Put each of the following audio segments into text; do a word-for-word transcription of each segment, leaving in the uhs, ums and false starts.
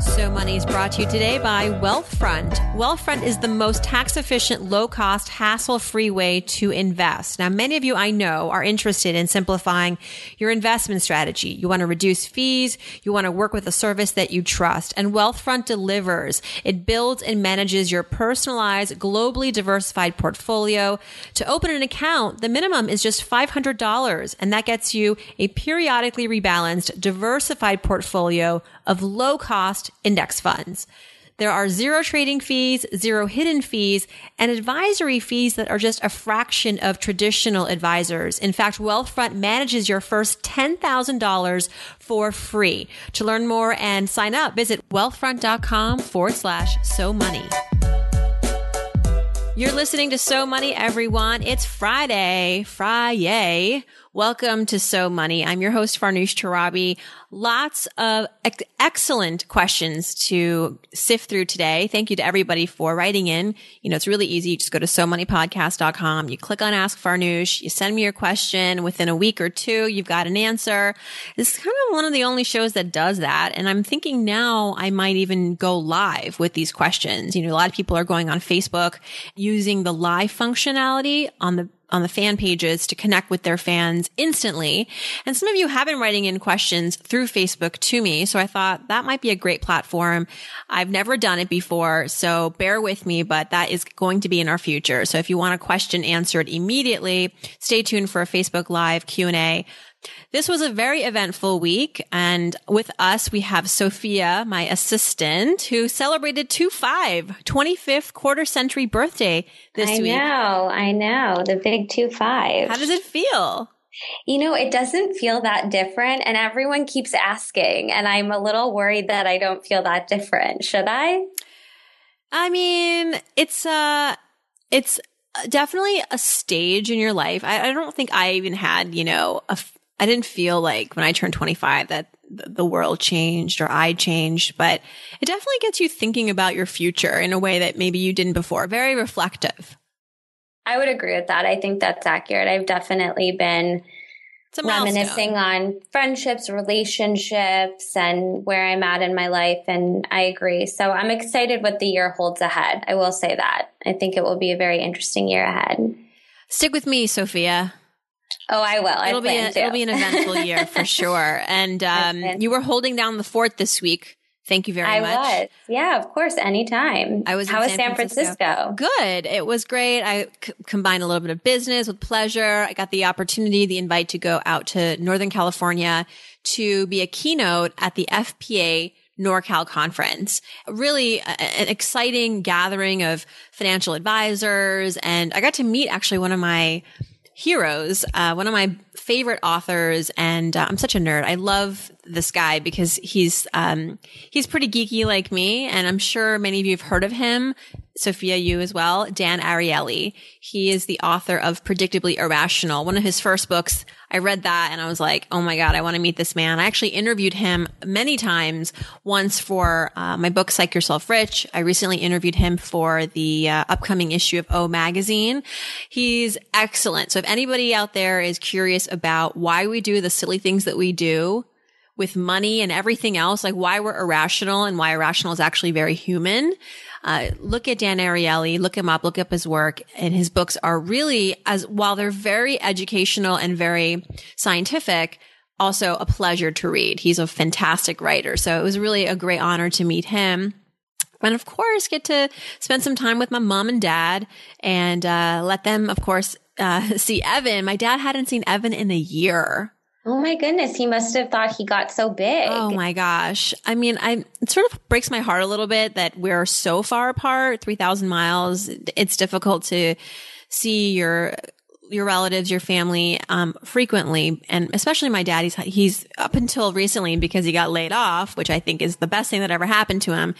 So Money is brought to you today by Wealthfront. Wealthfront is the most tax-efficient, low-cost, hassle-free way to invest. Now, many of you I know are interested in simplifying your investment strategy. You want to reduce fees. You want to work with a service that you trust. And Wealthfront delivers. It builds and manages your personalized, globally diversified portfolio. To open an account, the minimum is just five hundred dollars, and that gets you a periodically rebalanced, diversified portfolio of low-cost index funds. There are zero trading fees, zero hidden fees, and advisory fees that are just a fraction of traditional advisors. In fact, Wealthfront manages your first ten thousand dollars for free. To learn more and sign up, visit wealthfront.com forward slash so money. You're listening to So Money, everyone. It's Friday, Fri-yay. Welcome to So Money. I'm your host, Farnoosh Torabi. Lots of ex- excellent questions to sift through today. Thank you to everybody for writing in. You know, it's really easy. You just go to so money podcast dot com. You click on Ask Farnoosh. You send me your question. Within a week or two, you've got an answer. This is kind of one of the only shows that does that. And I'm thinking now I might even go live with these questions. You know, a lot of people are going on Facebook using the live functionality on the on the fan pages to connect with their fans instantly. And some of you have been writing in questions through Facebook to me. So I thought that might be a great platform. I've never done it before, so bear with me, but that is going to be in our future. So if you want a question answered immediately, stay tuned for a Facebook Live Q and A. This was a very eventful week, and with us, we have Sophia, my assistant, who celebrated two five, twenty-fifth quarter century birthday this I week. I know, I know, the big two five. How does it feel? You know, it doesn't feel that different, and everyone keeps asking, and I'm a little worried that I don't feel that different. Should I? I mean, it's, uh, it's definitely a stage in your life. I, I don't think I even had, you know, a f- I didn't feel like when I turned twenty-five that the world changed or I changed, but it definitely gets you thinking about your future in a way that maybe you didn't before. Very reflective. I would agree with that. I think that's accurate. I've definitely been reminiscing on friendships, relationships, and where I'm at in my life. And I agree. So I'm excited what the year holds ahead. I will say that. I think it will be a very interesting year ahead. Stick with me, Sophia. Oh, I will. I it'll, be a, it'll be an eventful year for sure. And um, you were holding down the fort this week. Thank you very I much. I was. Yeah, of course. Anytime. I was How in was San, San Francisco? Francisco? Good. It was great. I c- combined a little bit of business with pleasure. I got the opportunity, the invite to go out to Northern California to be a keynote at the F P A NorCal conference. Really an exciting gathering of financial advisors. And I got to meet actually one of my heroes, uh, one of my favorite authors, and uh, I'm such a nerd. I love this guy because he's um, he's pretty geeky like me, and I'm sure many of you have heard of him. Sophia, you as well. Dan Ariely. He is the author of Predictably Irrational. One of his first books, I read that and I was like, oh my God, I want to meet this man. I actually interviewed him many times, once for uh, my book, Psych Yourself Rich. I recently interviewed him for the uh, upcoming issue of O Magazine. He's excellent. So if anybody out there is curious about why we do the silly things that we do with money and everything else, like why we're irrational and why irrational is actually very human, Uh, look at Dan Ariely, look him up, look up his work. And his books are really, as while they're very educational and very scientific, also a pleasure to read. He's a fantastic writer. So it was really a great honor to meet him. And of course, get to spend some time with my mom and dad and uh, let them, of course, uh, see Evan. My dad hadn't seen Evan in a year. Oh my goodness. He must have thought he got so big. Oh my gosh. I mean, I it sort of breaks my heart a little bit that we're so far apart, three thousand miles. It's difficult to see your your relatives, your family, um, frequently. And especially my dad, he's, he's up until recently, because he got laid off, which I think is the best thing that ever happened to him.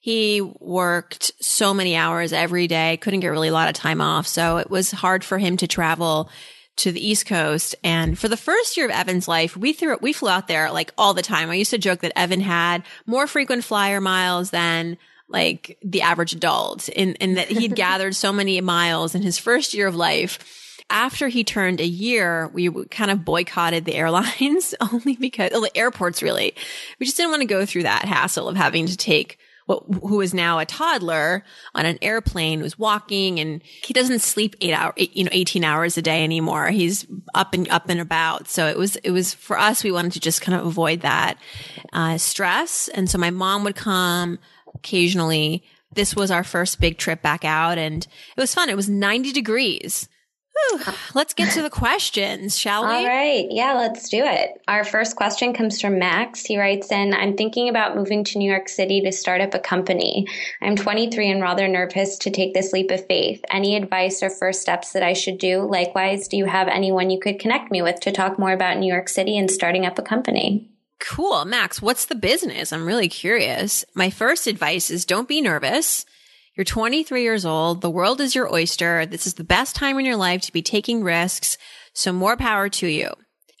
He worked so many hours every day, couldn't get really a lot of time off. So it was hard for him to travel to the East Coast. And for the first year of Evan's life, we threw we flew out there like all the time. I used to joke that Evan had more frequent flyer miles than like the average adult, and, and that he'd gathered so many miles in his first year of life. After he turned a year, we kind of boycotted the airlines only because, well, the airports really. We just didn't want to go through that hassle of having to take what, who is now a toddler on an airplane, who's walking, and he doesn't sleep eight hour, eight, you know, eighteen hours a day anymore. He's up and up and about. So it was, it was for us, we wanted to just kind of avoid that uh, stress. And so my mom would come occasionally. This was our first big trip back out, and it was fun. It was ninety degrees. Whew. Let's get to the questions, shall we? All right. Yeah, let's do it. Our first question comes from Max. He writes in, I'm thinking about moving to New York City to start up a company. I'm twenty-three and rather nervous to take this leap of faith. Any advice or first steps that I should do? Likewise, do you have anyone you could connect me with to talk more about New York City and starting up a company? Cool. Max, what's the business? I'm really curious. My first advice is don't be nervous. You're twenty-three years old. The world is your oyster. This is the best time in your life to be taking risks. So more power to you.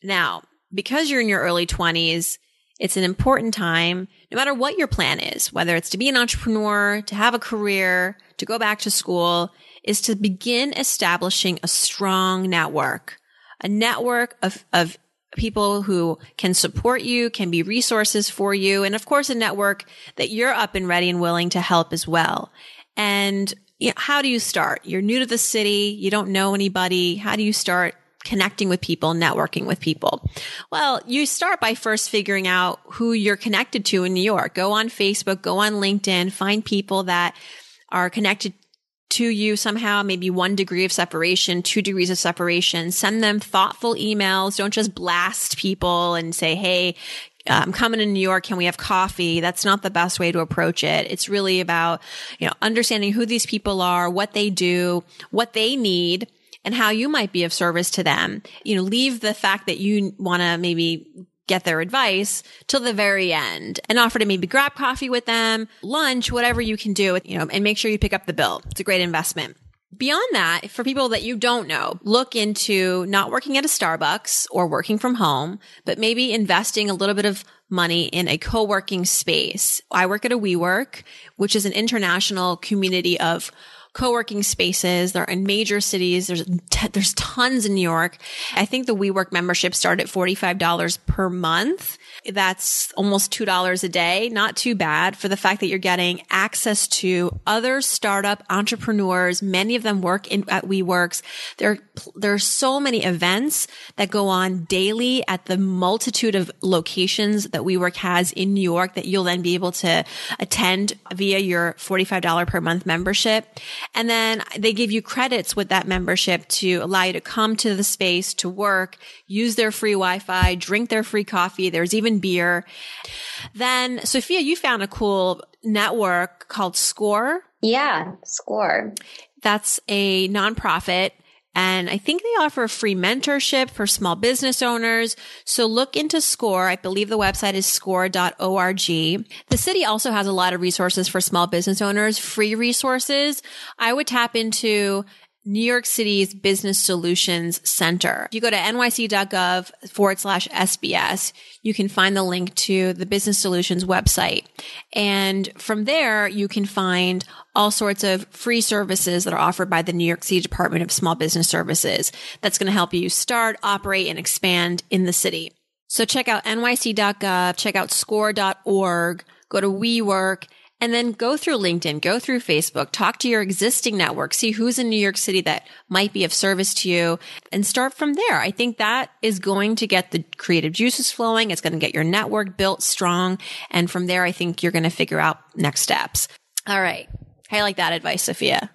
Now, because you're in your early twenties, it's an important time, no matter what your plan is, whether it's to be an entrepreneur, to have a career, to go back to school, is to begin establishing a strong network, a network of, of people who can support you, can be resources for you, and of course, a network that you're up and ready and willing to help as well. And you know, how do you start? You're new to the city. You don't know anybody. How do you start connecting with people, networking with people? Well, you start by first figuring out who you're connected to in New York. Go on Facebook, go on LinkedIn, find people that are connected to you somehow, maybe one degree of separation, two degrees of separation. Send them thoughtful emails. Don't just blast people and say, hey, I'm coming to New York. Can we have coffee? That's not the best way to approach it. It's really about, you know, understanding who these people are, what they do, what they need, and how you might be of service to them. You know, leave the fact that you want to maybe get their advice till the very end, and offer to maybe grab coffee with them, lunch, whatever you can do, you know, and make sure you pick up the bill. It's a great investment. Beyond that, for people that you don't know, look into not working at a Starbucks or working from home, but maybe investing a little bit of money in a co-working space. I work at a WeWork, which is an international community of co-working spaces. They're in major cities. There's t- there's tons in New York. I think the WeWork membership started at forty-five dollars per month. That's almost two dollars a day. Not too bad for the fact that you're getting access to other startup entrepreneurs. Many of them work in at WeWorks. There, there are so many events that go on daily at the multitude of locations that WeWork has in New York that you'll then be able to attend via your forty-five dollars per month membership. And then they give you credits with that membership to allow you to come to the space, to work, use their free Wi-Fi, drink their free coffee. There's even beer. Then, Sophia, you found a cool network called SCORE. Yeah, SCORE. That's a nonprofit. And I think they offer a free mentorship for small business owners. So look into SCORE. I believe the website is score dot org. The city also has a lot of resources for small business owners, free resources. I would tap into New York City's Business Solutions Center. If you go to nyc.gov forward slash SBS, you can find the link to the Business Solutions website. And from there, you can find all sorts of free services that are offered by the New York City Department of Small Business Services that's going to help you start, operate, and expand in the city. So check out nyc dot gov, check out score dot org, go to WeWork, and then go through LinkedIn, go through Facebook, talk to your existing network, see who's in New York City that might be of service to you, and start from there. I think that is going to get the creative juices flowing. It's going to get your network built strong. And from there, I think you're going to figure out next steps. All right. I like that advice, Sophia.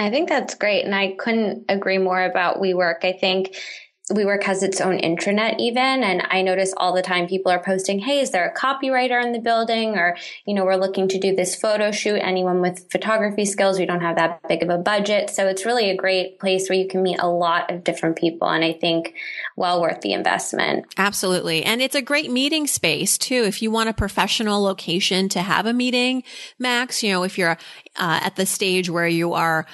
I think that's great. And I couldn't agree more about WeWork. I think WeWork has its own intranet even. And I notice all the time people are posting, hey, is there a copywriter in the building? Or, you know, we're looking to do this photo shoot. Anyone with photography skills, we don't have that big of a budget. So it's really a great place where you can meet a lot of different people. And I think well worth the investment. Absolutely. And it's a great meeting space too. If you want a professional location to have a meeting, Max, you know, if you're uh, at the stage where you are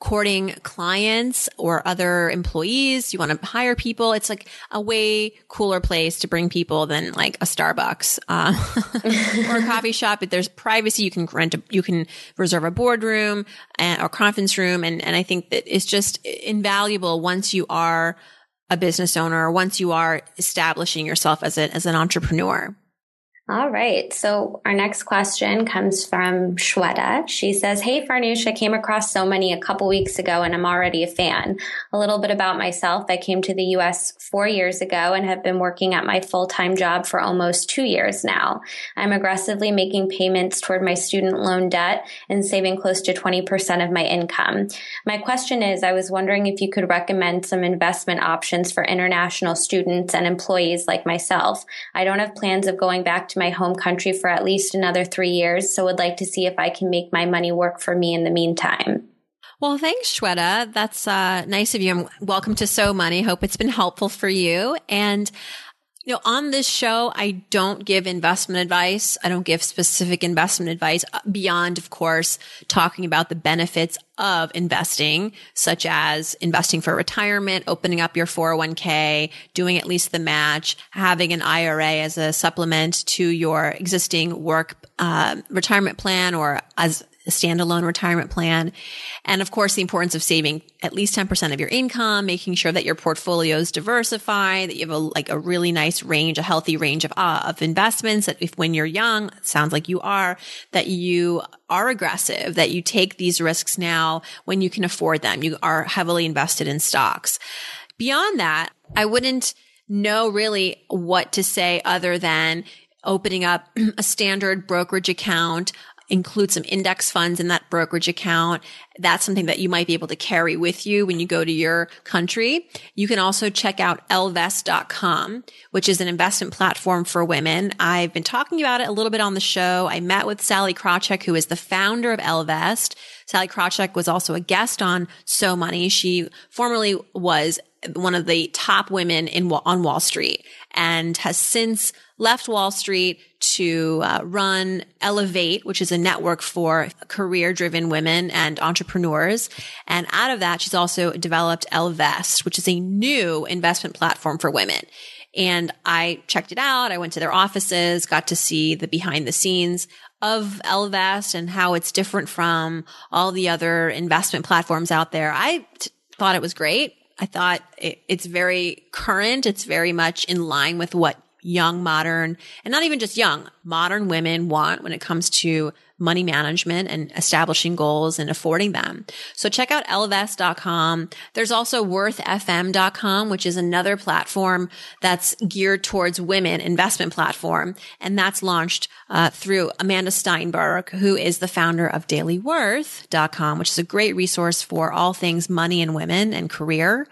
courting clients or other employees, you want to hire people, it's like a way cooler place to bring people than like a Starbucks uh, or a coffee shop. But there's privacy. You can rent, a, you can reserve a boardroom and, or conference room. And, and I think that it's just invaluable once you are a business owner, or once you are establishing yourself as a, as an entrepreneur. All right. So our next question comes from Shweta. She says, hey, Farnoosh, I came across So Many a couple weeks ago and I'm already a fan. A little bit about myself. I came to the U S four years ago and have been working at my full-time job for almost two years now. I'm aggressively making payments toward my student loan debt and saving close to twenty percent of my income. My question is, I was wondering if you could recommend some investment options for international students and employees like myself. I don't have plans of going back to my home country for at least another three years. So would like to see if I can make my money work for me in the meantime. Well, thanks, Shweta. That's uh, nice of you. And welcome to So Money. Hope it's been helpful for you. And, you know, on this show, I don't give investment advice. I don't give specific investment advice beyond, of course, talking about the benefits of investing, such as investing for retirement, opening up your four oh one k, doing at least the match, having an I R A as a supplement to your existing work uh, retirement plan or as a standalone retirement plan. And of course, the importance of saving at least ten percent of your income, making sure that your portfolios diversify, that you have a, like a really nice range, a healthy range of, uh, of investments that if when you're young, it sounds like you are, that you are aggressive, that you take these risks now when you can afford them. You are heavily invested in stocks. Beyond that, I wouldn't know really what to say other than opening up a standard brokerage account, include some index funds in that brokerage account. That's something that you might be able to carry with you when you go to your country. You can also check out Ellevest dot com, which is an investment platform for women. I've been talking about it a little bit on the show. I met with Sallie Krawcheck, who is the founder of Ellevest. Sallie Krawcheck was also a guest on So Money. She formerly was one of the top women in on Wall Street and has since left Wall Street to uh, run Ellevate, which is a network for career-driven women and entrepreneurs. And out of that, she's also developed Ellevest, which is a new investment platform for women. And I checked it out. I went to their offices, got to see the behind the scenes of Ellevest and how it's different from all the other investment platforms out there. I t- thought it was great. I thought it, it's very current. It's very much in line with what young, modern, and not even just young, modern women want when it comes to money management and establishing goals and affording them. So check out Ellevest dot com. There's also Worth F M dot com, which is another platform that's geared towards women, investment platform. And that's launched uh, through Amanda Steinberg, who is the founder of Daily Worth dot com, which is a great resource for all things money and women and career.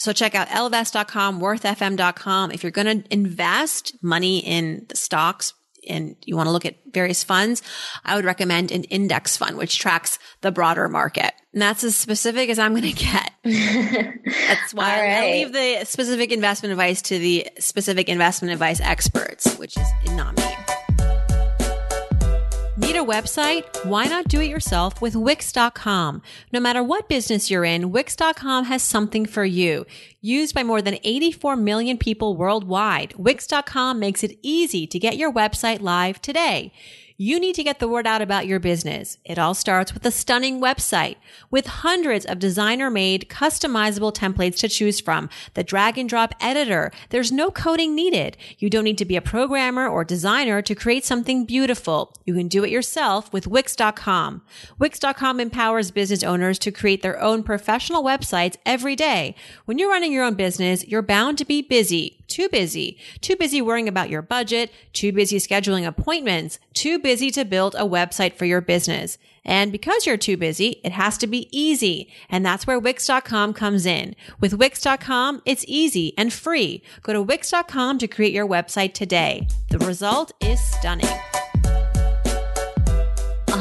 So check out Ellevest dot com, Worth F M dot com. If you're going to invest money in the stocks, and you want to look at various funds, I would recommend an index fund, which tracks the broader market. And that's as specific as I'm going to get. That's why right. I leave the specific investment advice to the specific investment advice experts, which is not me. Need a website? Why not do it yourself with Wix dot com? No matter what business you're in, Wix dot com has something for you. Used by more than eighty-four million people worldwide, Wix dot com makes it easy to get your website live today. You need to get the word out about your business. It all starts with a stunning website with hundreds of designer-made, customizable templates to choose from. The drag-and-drop editor. There's no coding needed. You don't need to be a programmer or designer to create something beautiful. You can do it yourself with Wix dot com. Wix dot com empowers business owners to create their own professional websites every day. When you're running your own business, you're bound to be busy. Too busy. Too busy worrying about your budget. Too busy scheduling appointments. Too busy to build a website for your business. And because you're too busy, it has to be easy. And that's where Wix dot com comes in. With Wix dot com, it's easy and free. Go to Wix dot com to create your website today. The result is stunning.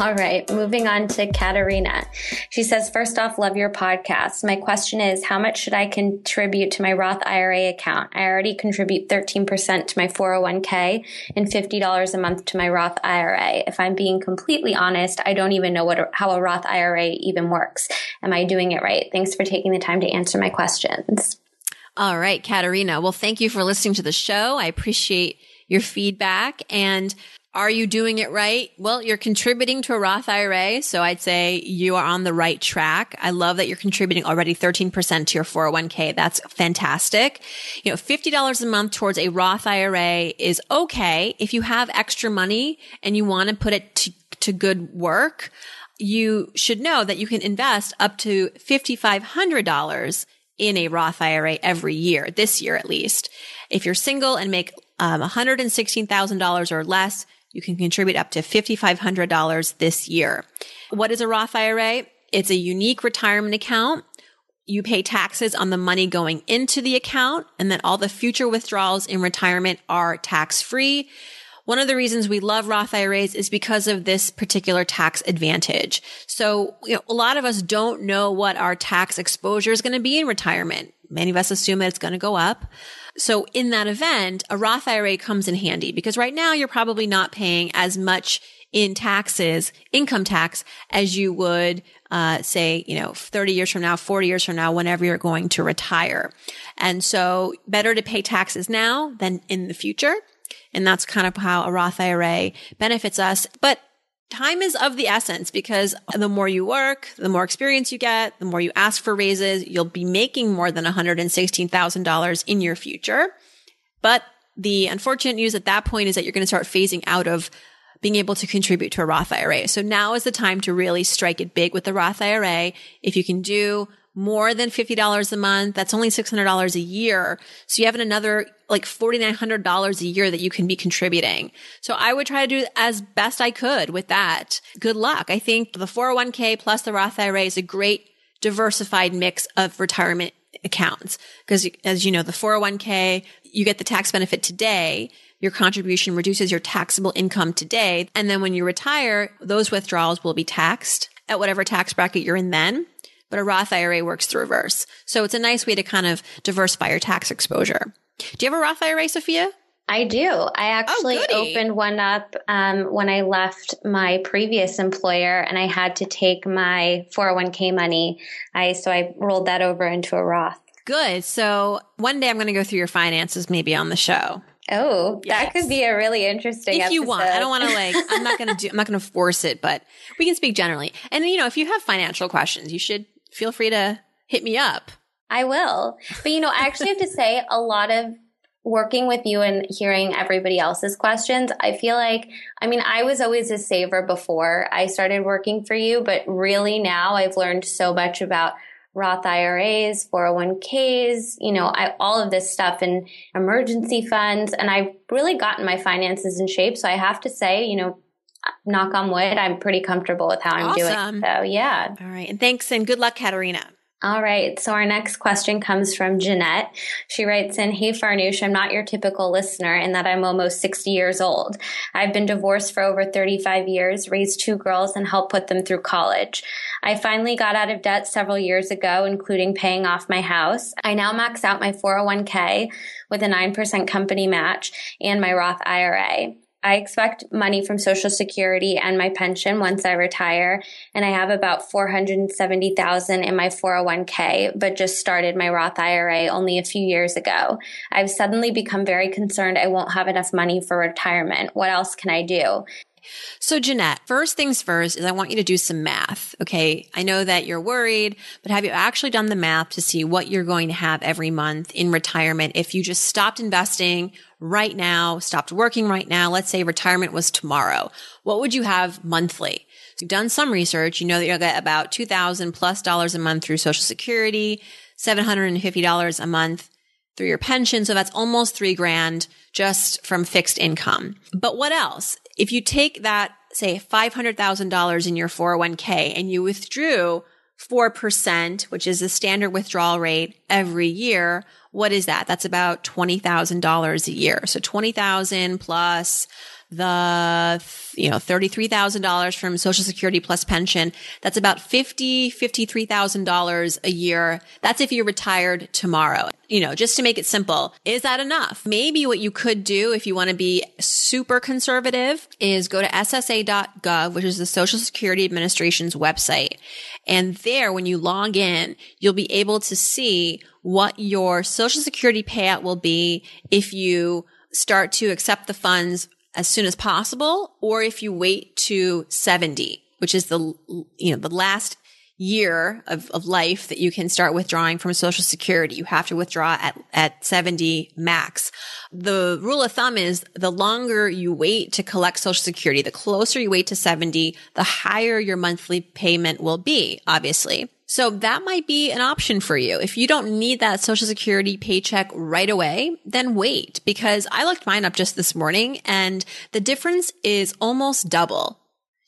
All right, moving on to Katerina. She says, first off, love your podcast. My question is, how much should I contribute to my Roth I R A account? I already contribute thirteen percent to my four oh one k and fifty dollars a month to my Roth I R A. If I'm being completely honest, I don't even know what how a Roth I R A even works. Am I doing it right? Thanks for taking the time to answer my questions. All right, Katerina. Well, thank you for listening to the show. I appreciate your feedback. And are you doing it right? Well, you're contributing to a Roth I R A, so I'd say you are on the right track. I love that you're contributing already thirteen percent to your four oh one k. That's fantastic. You know, fifty dollars a month towards a Roth I R A is okay. If you have extra money and you want to put it to, to good work, you should know that you can invest up to five thousand five hundred dollars in a Roth I R A every year, this year at least. If you're single and make um, one hundred sixteen thousand dollars or less, you can contribute up to five thousand five hundred dollars this year. What is a Roth I R A? It's a unique retirement account. You pay taxes on the money going into the account, and then all the future withdrawals in retirement are tax-free. One of the reasons we love Roth I R As is because of this particular tax advantage. So, you know, a lot of us don't know what our tax exposure is going to be in retirement. Many of us assume that it's going to go up. So in that event, a Roth I R A comes in handy because right now you're probably not paying as much in taxes, income tax, as you would uh, say, you know, thirty years from now, forty years from now, whenever you're going to retire. And so better to pay taxes now than in the future. And that's kind of how a Roth I R A benefits us. But time is of the essence because the more you work, the more experience you get, the more you ask for raises, you'll be making more than one hundred sixteen thousand dollars in your future. But the unfortunate news at that point is that you're going to start phasing out of being able to contribute to a Roth I R A. So now is the time to really strike it big with the Roth I R A. If you can do more than fifty dollars a month, that's only six hundred dollars a year. So you have another like four thousand nine hundred dollars a year that you can be contributing. So I would try to do as best I could with that. Good luck. I think the four oh one k plus the Roth I R A is a great diversified mix of retirement accounts. Because as you know, the four oh one k, you get the tax benefit today. Your contribution reduces your taxable income today. And then when you retire, those withdrawals will be taxed at whatever tax bracket you're in then. But a Roth I R A works the reverse. So it's a nice way to kind of diversify your tax exposure. Do you have a Roth I R A, Sophia? I do. I actually oh, opened one up um, when I left my previous employer and I had to take my four oh one k money. I So I rolled that over into a Roth. Good. So one day I'm going to go through your finances maybe on the show. Oh, yes. That could be a really interesting episode. If you want. I don't want to like, I'm not going to do, I'm not going to force it, but we can speak generally. And you know, if you have financial questions, you should feel free to hit me up. I will. But, you know, I actually have to say a lot of working with you and hearing everybody else's questions, I feel like, I mean, I was always a saver before I started working for you, but really now I've learned so much about Roth I R As, four oh one k's, you know, I, all of this stuff and emergency funds. And I've really gotten my finances in shape. So I have to say, you know, knock on wood, I'm pretty comfortable with how I'm awesome. doing. So yeah. All right. And thanks and good luck, Katerina. All right. So our next question comes from Jeanette. She writes in, hey, Farnoosh, I'm not your typical listener in that I'm almost sixty years old. I've been divorced for over thirty-five years, raised two girls, and helped put them through college. I finally got out of debt several years ago, including paying off my house. I now max out my four oh one k with a nine percent company match and my Roth I R A. I expect money from Social Security and my pension once I retire, and I have about four hundred seventy thousand dollars in my four oh one k, but just started my Roth I R A only a few years ago. I've suddenly become very concerned I won't have enough money for retirement. What else can I do? So Jeanette, first things first is I want you to do some math, okay? I know that you're worried, but have you actually done the math to see what you're going to have every month in retirement if you just stopped investing right now, stopped working right now? Let's say retirement was tomorrow. What would you have monthly? So you've done some research. You know that you'll get about two thousand plus dollars a month through Social Security, seven hundred fifty dollars a month through your pension. So that's almost three grand just from fixed income. But what else? If you take that, say five hundred thousand dollars in your four oh one k and you withdrew four percent, which is the standard withdrawal rate every year, what is that? That's about twenty thousand dollars a year. So twenty thousand plus the, you know, thirty-three thousand dollars from Social Security plus pension. That's about fifty, fifty-three thousand dollars a year. That's if you retired tomorrow. You know, just to make it simple, is that enough? Maybe what you could do if you want to be super conservative is go to S S A dot gov, which is the Social Security Administration's website. And there, when you log in, you'll be able to see what your Social Security payout will be if you start to accept the funds as soon as possible, or if you wait to seventy, which is the, you know, the last year of, of life that you can start withdrawing from Social Security. You have to withdraw at, at seventy max. The rule of thumb is the longer you wait to collect Social Security, the closer you wait to seventy, the higher your monthly payment will be, obviously. So that might be an option for you. If you don't need that Social Security paycheck right away, then wait, because I looked mine up just this morning and the difference is almost double.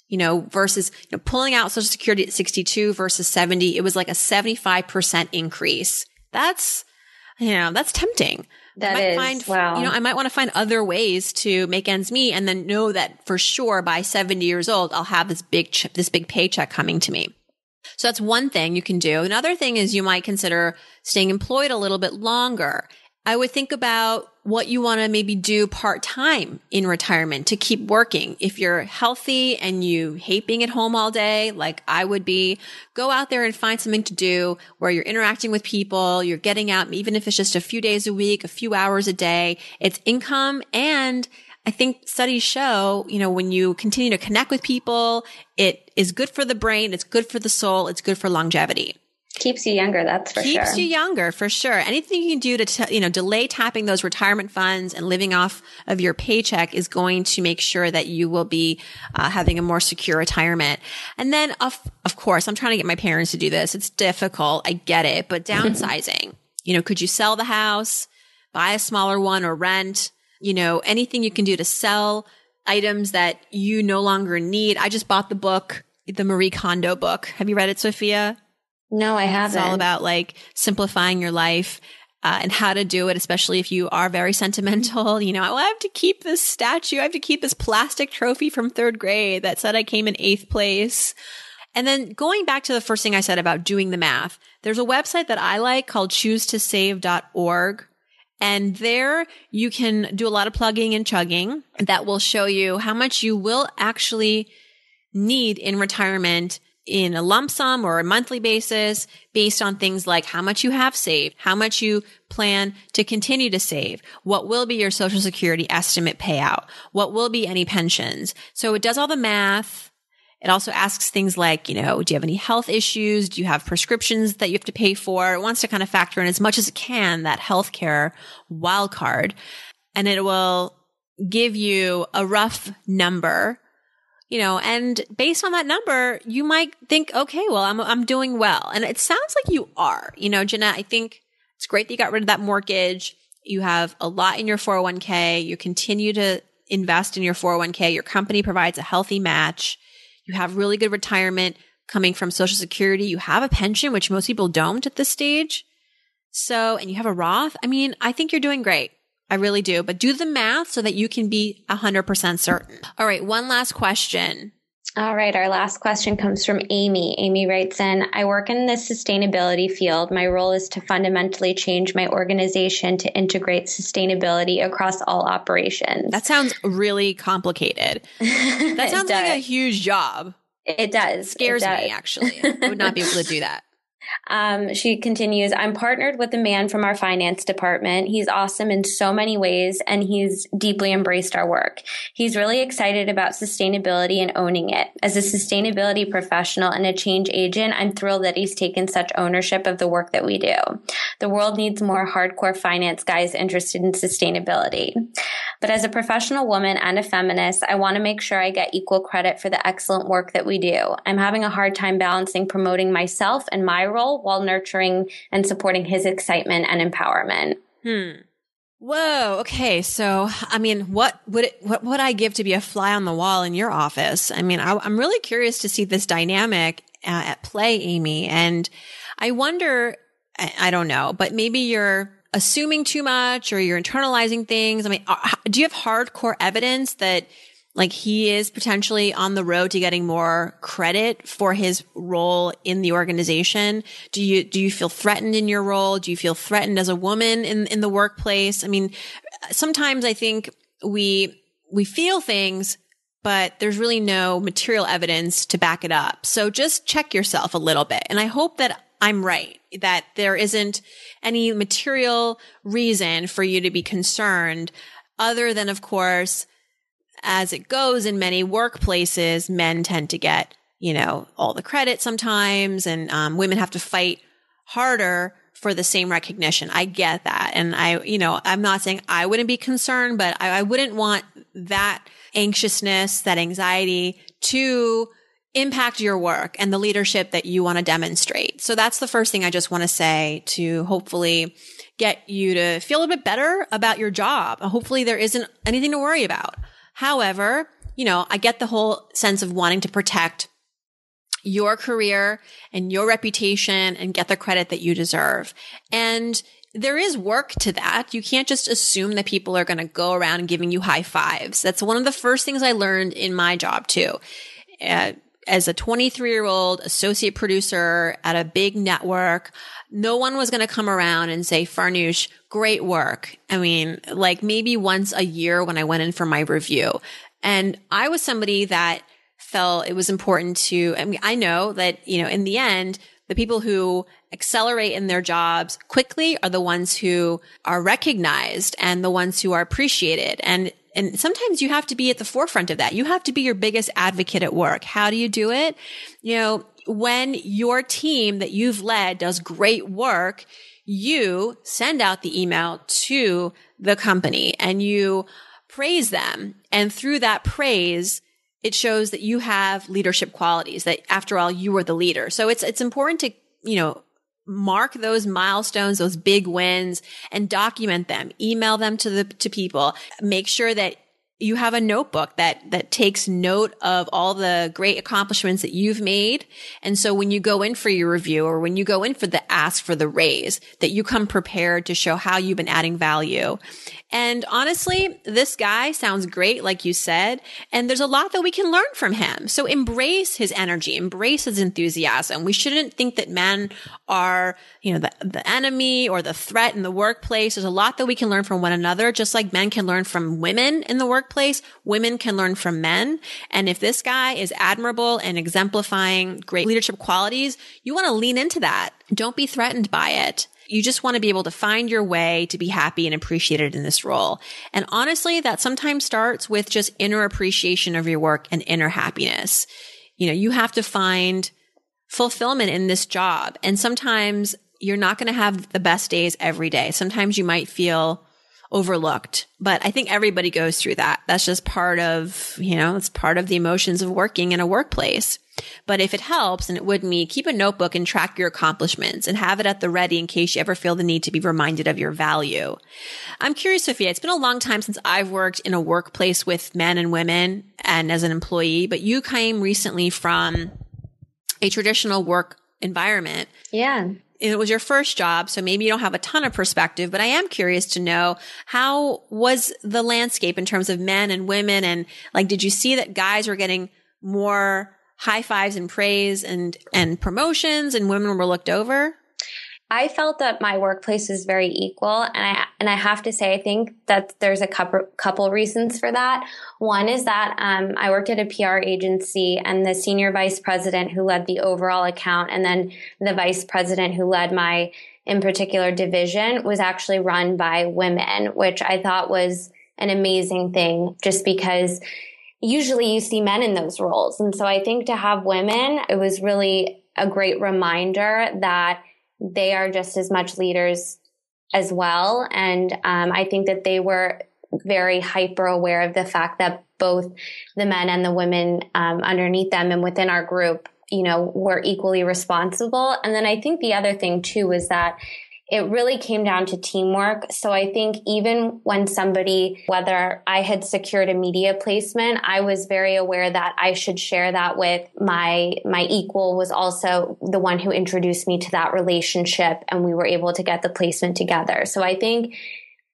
You know, versus, you know, pulling out Social Security at sixty-two versus seventy, it was like a seventy-five percent increase. That's, you know, that's tempting. That is, find, wow. You know, I might want to find other ways to make ends meet and then know that for sure by seventy years old, I'll have this big, ch- this big paycheck coming to me. So that's one thing you can do. Another thing is you might consider staying employed a little bit longer. I would think about what you want to maybe do part-time in retirement to keep working. If you're healthy and you hate being at home all day, like I would be, go out there and find something to do where you're interacting with people, you're getting out, even if it's just a few days a week, a few hours a day, it's income. And I think studies show, you know, when you continue to connect with people, it is good for the brain, it's good for the soul, it's good for longevity. Keeps you younger, that's for Keeps sure. Keeps you younger, for sure. Anything you can do to, t- you know, delay tapping those retirement funds and living off of your paycheck is going to make sure that you will be uh, having a more secure retirement. And then, of, of course, I'm trying to get my parents to do this. It's difficult. I get it. But downsizing, you know, could you sell the house, buy a smaller one or rent, you know, anything you can do to sell items that you no longer need. I just bought the book, the Marie Kondo book. Have you read it, Sophia? No, I haven't. It's all about like simplifying your life uh, and how to do it, especially if you are very sentimental. You know, oh, I have to keep this statue. I have to keep this plastic trophy from third grade that said I came in eighth place. And then going back to the first thing I said about doing the math, there's a website that I like called choose to save dot org. And there you can do a lot of plugging and chugging that will show you how much you will actually need in retirement in a lump sum or a monthly basis based on things like how much you have saved, how much you plan to continue to save, what will be your Social Security estimate payout, what will be any pensions. So it does all the math. It also asks things like, you know, do you have any health issues? Do you have prescriptions that you have to pay for? It wants to kind of factor in as much as it can that healthcare wild card. And it will give you a rough number. You know, and based on that number, you might think, okay, well, I'm I'm doing well. And it sounds like you are. You know, Jeanette, I think it's great that you got rid of that mortgage. You have a lot in your four oh one k. You continue to invest in your four oh one k. Your company provides a healthy match. You have really good retirement coming from Social Security. You have a pension, which most people don't at this stage. So, and you have a Roth. I mean, I think you're doing great. I really do. But do the math so that you can be one hundred percent certain. All right. One last question. All right. Our last question comes from Amy. Amy writes in, I work in the sustainability field. My role is to fundamentally change my organization to integrate sustainability across all operations. That sounds really complicated. That sounds like a huge job. It does. It scares it does. me, actually. I would not be able to do that. Um, she continues, I'm partnered with a man from our finance department. He's awesome in so many ways, and he's deeply embraced our work. He's really excited about sustainability and owning it. As a sustainability professional and a change agent, I'm thrilled that he's taken such ownership of the work that we do. The world needs more hardcore finance guys interested in sustainability. But as a professional woman and a feminist, I want to make sure I get equal credit for the excellent work that we do. I'm having a hard time balancing promoting myself and my role while nurturing and supporting his excitement and empowerment. Hmm. Whoa. Okay. So, I mean, what would it, what would I give to be a fly on the wall in your office? I mean, I, I'm really curious to see this dynamic uh, at play, Amy. And I wonder, I, I don't know, but maybe you're assuming too much or you're internalizing things. I mean, are, do you have hardcore evidence that like he is potentially on the road to getting more credit for his role in the organization? Do you, do you feel threatened in your role? Do you feel threatened as a woman in, in the workplace? I mean, sometimes I think we, we feel things, but there's really no material evidence to back it up. So just check yourself a little bit. And I hope that I'm right, that there isn't any material reason for you to be concerned other than, of course, as it goes in many workplaces, men tend to get, you know, all the credit sometimes, and um, women have to fight harder for the same recognition. I get that. And I, you know, I'm not saying I wouldn't be concerned, but I, I wouldn't want that anxiousness, that anxiety to impact your work and the leadership that you want to demonstrate. So that's the first thing I just want to say to hopefully get you to feel a little bit better about your job. Hopefully there isn't anything to worry about. However, you know, I get the whole sense of wanting to protect your career and your reputation and get the credit that you deserve. And there is work to that. You can't just assume that people are going to go around giving you high fives. That's one of the first things I learned in my job too. Uh, as a twenty-three-year-old associate producer at a big network, no one was going to come around and say, Farnoosh, great work. I mean, like maybe once a year when I went in for my review. And I was somebody that felt it was important to, I mean, I know that, you know, in the end, the people who accelerate in their jobs quickly are the ones who are recognized and the ones who are appreciated. And And sometimes you have to be at the forefront of that. You have to be your biggest advocate at work. How do you do it? You know, when your team that you've led does great work, you send out the email to the company and you praise them. And through that praise, it shows that you have leadership qualities, that after all, you were the leader. So it's, it's important to, you know, mark those milestones, those big wins, and document them. Email them to the to people. Make sure that you have a notebook that that takes note of all the great accomplishments that you've made. And so when you go in for your review or when you go in for the ask for the raise, that you come prepared to show how you've been adding value. And honestly, this guy sounds great, like you said, and there's a lot that we can learn from him. So embrace his energy, embrace his enthusiasm. We shouldn't think that men are, you know, the, the enemy or the threat in the workplace. There's a lot that we can learn from one another, just like men can learn from women in the workplace, women can learn from men. And if this guy is admirable and exemplifying great leadership qualities, you want to lean into that. Don't be threatened by it. You just want to be able to find your way to be happy and appreciated in this role. And honestly, that sometimes starts with just inner appreciation of your work and inner happiness. You know, you have to find fulfillment in this job. And sometimes you're not going to have the best days every day. Sometimes you might feel overlooked, but I think everybody goes through that. That's just part of, you know, it's part of the emotions of working in a workplace. But if it helps, and it would me, keep a notebook and track your accomplishments and have it at the ready in case you ever feel the need to be reminded of your value. I'm curious, Sophia, it's been a long time since I've worked in a workplace with men and women and as an employee, but you came recently from a traditional work environment. Yeah. It was your first job, so maybe you don't have a ton of perspective, but I am curious to know, how was the landscape in terms of men and women? And like, did you see that guys were getting more high fives and praise and, and promotions, and women were looked over? I felt that my workplace is very equal. And I, and I have to say, I think that there's a couple, couple reasons for that. One is that, um, I worked at a P R agency, and the senior vice president who led the overall account, and then the vice president who led my, in particular, division, was actually run by women, which I thought was an amazing thing, just because usually you see men in those roles. And so I think to have women, it was really a great reminder that they are just as much leaders as well. And um, I think that they were very hyper aware of the fact that both the men and the women um, underneath them and within our group, you know, were equally responsible. And then I think the other thing too is that it really came down to teamwork. So I think even when somebody, whether I had secured a media placement, I was very aware that I should share that with my, my equal was also the one who introduced me to that relationship, and we were able to get the placement together. So I think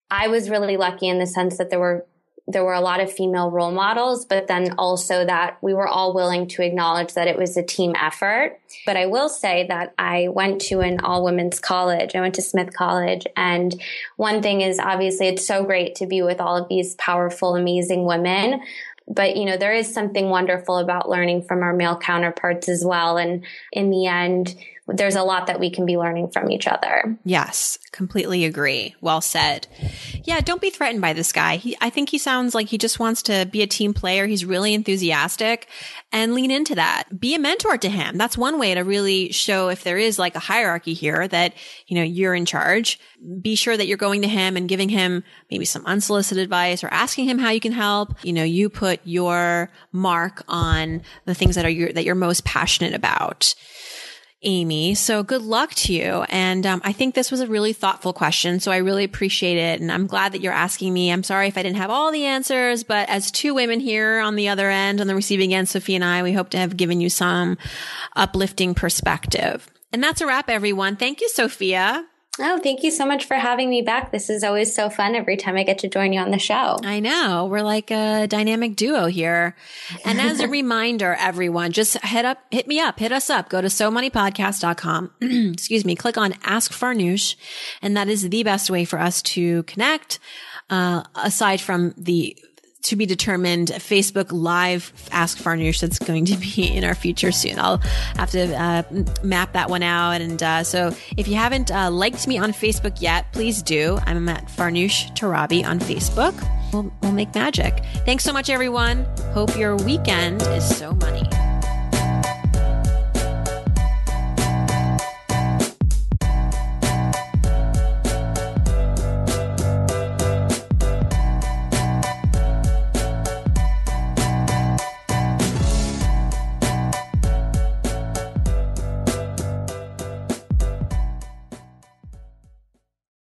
I was really lucky in the sense that there were there were a lot of female role models, but then also that we were all willing to acknowledge that it was a team effort. But I will say that I went to an all-women's college. I went to Smith College. And one thing is, obviously, it's so great to be with all of these powerful, amazing women. But, you know, there is something wonderful about learning from our male counterparts as well. And in the end, there's a lot that we can be learning from each other. Yes, completely agree. Well said. Yeah, don't be threatened by this guy. He, I think he sounds like he just wants to be a team player. He's really enthusiastic, and lean into that. Be a mentor to him. That's one way to really show if there is like a hierarchy here that, you know, you're in charge. Be sure that you're going to him and giving him maybe some unsolicited advice or asking him how you can help. You know, you put your mark on the things that are your, that you're most passionate about. Amy, so good luck to you. And um, I think this was a really thoughtful question, so I really appreciate it. And I'm glad that you're asking me. I'm sorry if I didn't have all the answers, but as two women here on the other end, on the receiving end, Sophie and I, we hope to have given you some uplifting perspective. And that's a wrap, everyone. Thank you, Sophia. Oh, thank you so much for having me back. This is always so fun every time I get to join you on the show. I know. We're like a dynamic duo here. And as a reminder, everyone, just hit up, hit me up, hit us up. Go to so money podcast dot com. Excuse me. Click on Ask Farnoosh. And that is the best way for us to connect, uh, aside from the to be determined Facebook Live Ask Farnoosh that's going to be in our future soon. I'll have to uh, map that one out. And uh, so if you haven't uh, liked me on Facebook yet, please do. I'm at Farnoosh Torabi on Facebook. We'll, we'll make magic. Thanks so much, everyone. Hope your weekend is so money.